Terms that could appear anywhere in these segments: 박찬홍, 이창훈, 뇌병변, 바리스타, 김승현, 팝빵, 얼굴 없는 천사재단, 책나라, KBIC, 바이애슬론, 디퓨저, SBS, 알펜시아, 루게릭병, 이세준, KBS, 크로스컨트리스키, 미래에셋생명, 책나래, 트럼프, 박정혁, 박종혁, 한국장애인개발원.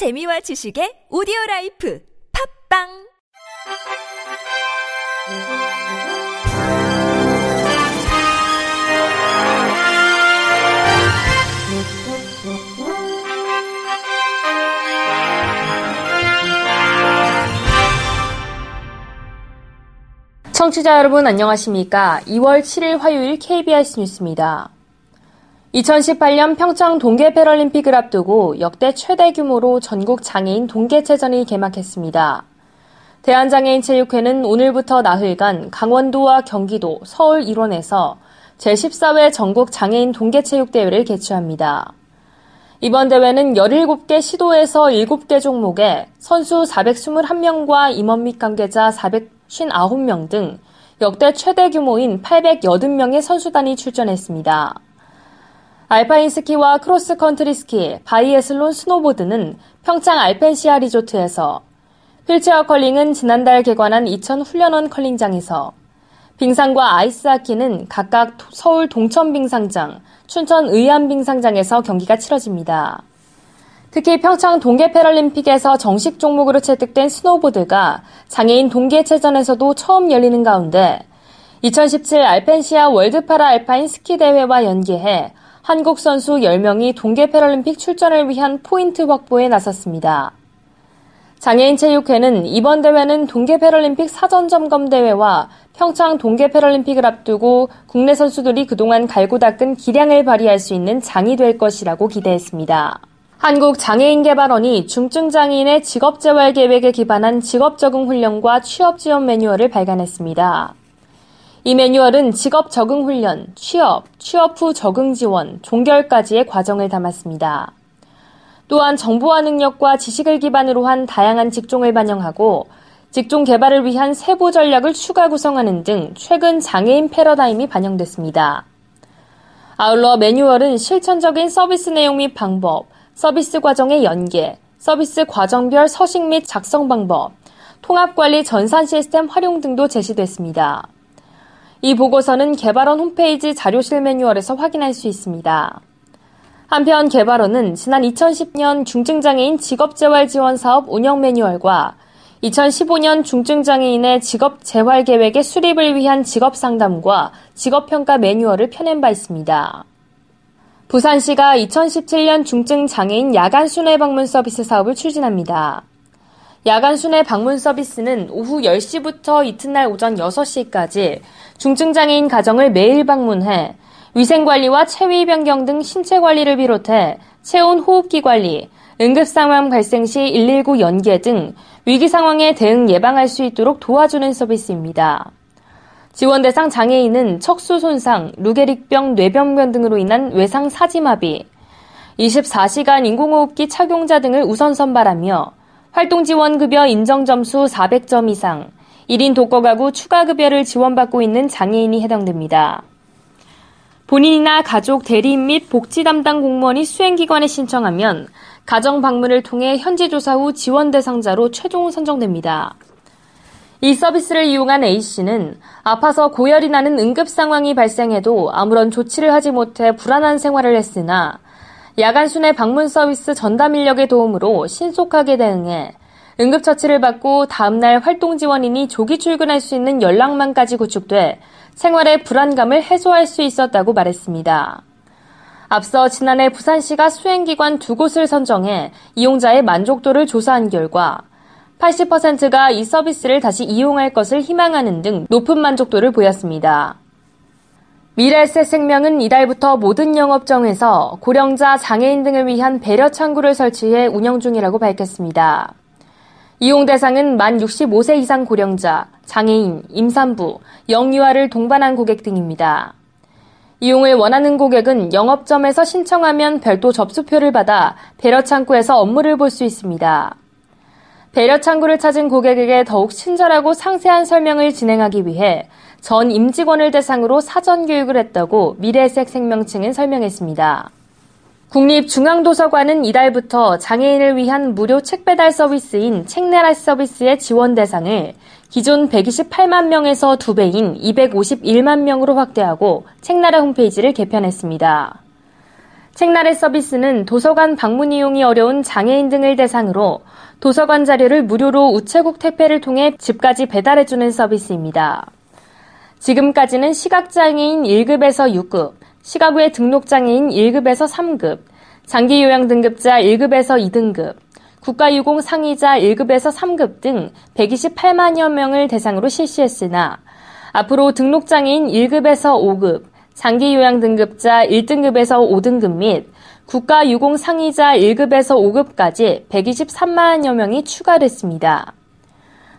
재미와 지식의 오디오라이프 팝빵 청취자 여러분 안녕하십니까? 2월 7일 화요일 KBIC 뉴스입니다. 2018년 평창 동계 패럴림픽을 앞두고 역대 최대 규모로 전국 장애인 동계체전이 개막했습니다. 대한장애인체육회는 오늘부터 나흘간 강원도와 경기도, 서울 일원에서 제14회 전국 장애인 동계체육대회를 개최합니다. 이번 대회는 17개 시도에서 7개 종목에 선수 421명과 임원 및 관계자 459명 등 역대 최대 규모인 880명의 선수단이 출전했습니다. 알펜시아와 크로스컨트리스키, 바이애슬론 스노보드는 평창 알펜시아 리조트에서, 휠체어 컬링은 지난달 개관한 이천 훈련원 컬링장에서, 빙상과 아이스하키는 각각 서울 동천빙상장, 춘천 의암빙상장에서 경기가 치러집니다. 특히 평창 동계 패럴림픽에서 정식 종목으로 채택된 스노보드가 장애인 동계체전에서도 처음 열리는 가운데 2017 알펜시아 월드파라 알파인 스키 대회와 연계해 한국 선수 10명이 동계 패럴림픽 출전을 위한 포인트 확보에 나섰습니다. 장애인체육회는 이번 대회는 동계 패럴림픽 사전점검 대회와 평창 동계 패럴림픽을 앞두고 국내 선수들이 그동안 갈고 닦은 기량을 발휘할 수 있는 장이 될 것이라고 기대했습니다. 한국장애인개발원이 중증장애인의 직업재활 계획에 기반한 직업적응훈련과 취업지원 매뉴얼을 발간했습니다. 이 매뉴얼은 직업 적응 훈련, 취업, 취업 후 적응 지원, 종결까지의 과정을 담았습니다. 또한 정보화 능력과 지식을 기반으로 한 다양한 직종을 반영하고 직종 개발을 위한 세부 전략을 추가 구성하는 등 최근 장애인 패러다임이 반영됐습니다. 아울러 매뉴얼은 실천적인 서비스 내용 및 방법, 서비스 과정의 연계, 서비스 과정별 서식 및 작성 방법, 통합관리 전산 시스템 활용 등도 제시됐습니다. 이 보고서는 개발원 홈페이지 자료실 매뉴얼에서 확인할 수 있습니다. 한편 개발원은 지난 2010년 중증장애인 직업재활지원사업 운영 매뉴얼과 2015년 중증장애인의 직업재활계획의 수립을 위한 직업상담과 직업평가 매뉴얼을 펴낸 바 있습니다. 부산시가 2017년 중증장애인 야간순회방문서비스 사업을 추진합니다. 야간순회방문서비스는 오후 10시부터 이튿날 오전 6시까지 중증장애인 가정을 매일 방문해 위생관리와 체위 변경 등 신체관리를 비롯해 체온 호흡기 관리, 응급상황 발생 시 119 연계 등 위기 상황에 대응 예방할 수 있도록 도와주는 서비스입니다. 지원 대상 장애인은 척수 손상, 루게릭병, 뇌병변 등으로 인한 외상 사지마비, 24시간 인공호흡기 착용자 등을 우선 선발하며 활동지원급여 인정점수 400점 이상, 1인 독거가구 추가급여를 지원받고 있는 장애인이 해당됩니다. 본인이나 가족, 대리인 및 복지 담당 공무원이 수행기관에 신청하면 가정 방문을 통해 현지 조사 후 지원 대상자로 최종 선정됩니다. 이 서비스를 이용한 A씨는 아파서 고열이 나는 응급 상황이 발생해도 아무런 조치를 하지 못해 불안한 생활을 했으나 야간순회 방문 서비스 전담 인력의 도움으로 신속하게 대응해 응급처치를 받고 다음날 활동지원인이 조기 출근할 수 있는 연락망까지 구축돼 생활의 불안감을 해소할 수 있었다고 말했습니다. 앞서 지난해 부산시가 수행기관 2곳을 선정해 이용자의 만족도를 조사한 결과 80%가 이 서비스를 다시 이용할 것을 희망하는 등 높은 만족도를 보였습니다. 미래에셋생명은 이달부터 모든 영업점에서 고령자, 장애인 등을 위한 배려 창구를 설치해 운영 중이라고 밝혔습니다. 이용 대상은 만 65세 이상 고령자, 장애인, 임산부, 영유아를 동반한 고객 등입니다. 이용을 원하는 고객은 영업점에서 신청하면 별도 접수표를 받아 배려 창구에서 업무를 볼 수 있습니다. 배려 창구를 찾은 고객에게 더욱 친절하고 상세한 설명을 진행하기 위해 전 임직원을 대상으로 사전 교육을 했다고 미래에셋생명 측은 설명했습니다. 국립중앙도서관은 이달부터 장애인을 위한 무료 책 배달 서비스인 책나라 서비스의 지원 대상을 기존 128만 명에서 2배인 251만 명으로 확대하고 책나라 홈페이지를 개편했습니다. 책나래 서비스는 도서관 방문 이용이 어려운 장애인 등을 대상으로 도서관 자료를 무료로 우체국 택배를 통해 집까지 배달해주는 서비스입니다. 지금까지는 시각장애인 1급에서 6급, 시각외 등록장애인 1급에서 3급, 장기요양등급자 1급에서 2등급, 국가유공 상위자 1급에서 3급 등 128만여 명을 대상으로 실시했으나 앞으로 등록장애인 1급에서 5급, 장기요양등급자 1등급에서 5등급 및 국가유공 상위자 1급에서 5급까지 123만여 명이 추가됐습니다.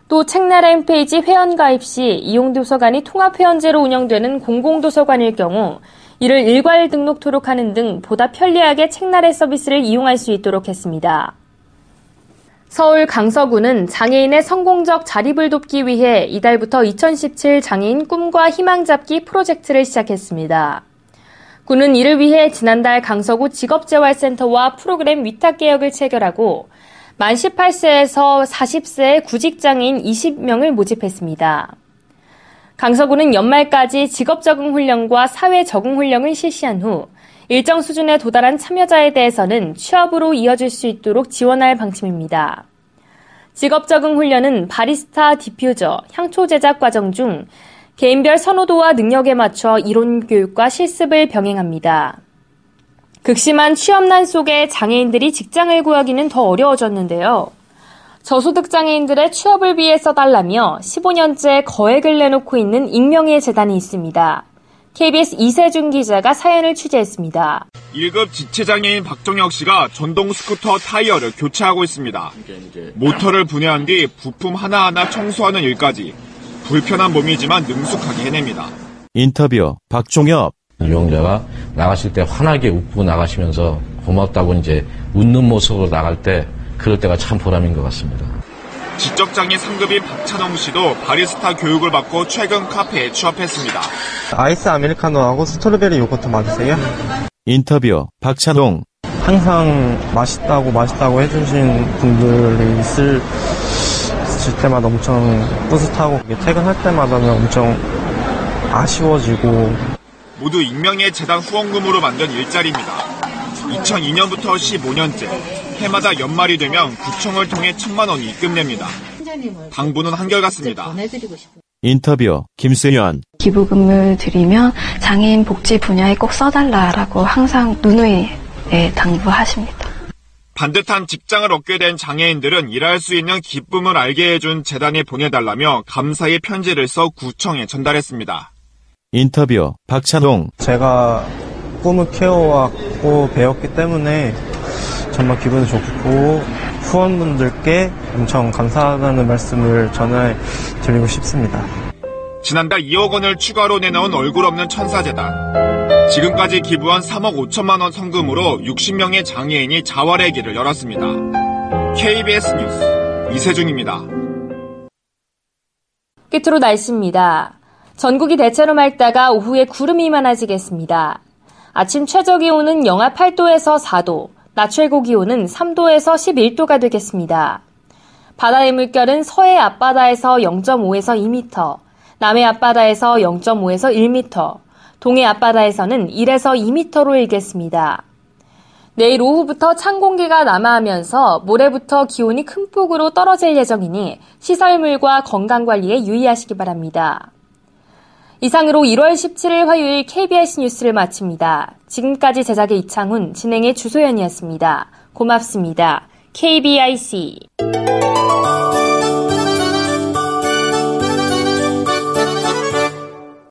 또 책나라 홈페이지 회원가입 시 이용도서관이 통합회원제로 운영되는 공공도서관일 경우 이를 일괄 등록토록 하는 등 보다 편리하게 책나래 서비스를 이용할 수 있도록 했습니다. 서울 강서구는 장애인의 성공적 자립을 돕기 위해 이달부터 2017 장애인 꿈과 희망잡기 프로젝트를 시작했습니다. 구는 이를 위해 지난달 강서구 직업재활센터와 프로그램 위탁계약을 체결하고 만 18세에서 40세의 구직장애인 20명을 모집했습니다. 강서구는 연말까지 직업적응훈련과 사회적응훈련을 실시한 후 일정 수준에 도달한 참여자에 대해서는 취업으로 이어질 수 있도록 지원할 방침입니다. 직업적응훈련은 바리스타, 디퓨저, 향초 제작 과정 중 개인별 선호도와 능력에 맞춰 이론 교육과 실습을 병행합니다. 극심한 취업난 속에 장애인들이 직장을 구하기는 더 어려워졌는데요. 저소득 장애인들의 취업을 위해 써달라며 15년째 거액을 내놓고 있는 익명의 재단이 있습니다. KBS 이세준 기자가 사연을 취재했습니다. 1급 지체장애인 박정혁 씨가 전동 스쿠터 타이어를 교체하고 있습니다. 모터를 분해한 뒤 부품 하나하나 청소하는 일까지 불편한 몸이지만 능숙하게 해냅니다. 인터뷰 박종혁. 이용자가 나가실 때 환하게 웃고 나가시면서 고맙다고 이제 웃는 모습으로 나갈 때 그럴 때가 참 보람인 것 같습니다. 지적장애 3급인 박찬홍 씨도 바리스타 교육을 받고 최근 카페에 취업했습니다. 아이스 아메리카노하고 스트로베리 요거트 맞으세요? 인터뷰 박찬홍. 항상 맛있다고 해주신 분들이 있을 때마다 엄청 뿌듯하고 퇴근할 때마다는 엄청 아쉬워지고. 모두 익명의 재단 후원금으로 만든 일자리입니다. 2002년부터 15년째. 해마다 연말이 되면 구청을 통해 1,000만 원이 입금됩니다. 당부는 한결같습니다. 인터뷰 김승현. 기부금을 드리면 장애인 복지 분야에 꼭 써달라라고 항상 누누이 당부하십니다. 반듯한 직장을 얻게 된 장애인들은 일할 수 있는 기쁨을 알게 해준 재단에 보내달라며 감사의 편지를 써 구청에 전달했습니다. 인터뷰 박찬홍. 제가 꿈을 키워왔고 배웠기 때문에 정말 기분이 좋고 후원분들께 엄청 감사하다는 말씀을 전해드리고 싶습니다. 지난달 2억 원을 추가로 내놓은 얼굴 없는 천사재단. 지금까지 기부한 3억 5천만 원 성금으로 60명의 장애인이 자활의 길을 열었습니다. KBS 뉴스 이세준입니다. 끝으로 날씨입니다. 전국이 대체로 맑다가 오후에 구름이 많아지겠습니다. 아침 최저기온은 영하 8도에서 4도, 낮 최고 기온은 3도에서 11도가 되겠습니다. 바다의 물결은 서해 앞바다에서 0.5에서 2m, 남해 앞바다에서 0.5에서 1m, 동해 앞바다에서는 1에서 2m로 일겠습니다. 내일 오후부터 찬 공기가 남하하면서 모레부터 기온이 큰 폭으로 떨어질 예정이니 시설물과 건강관리에 유의하시기 바랍니다. 이상으로 1월 17일 화요일 KBIC 뉴스를 마칩니다. 지금까지 제작의 이창훈, 진행의 주소연이었습니다. 고맙습니다. KBIC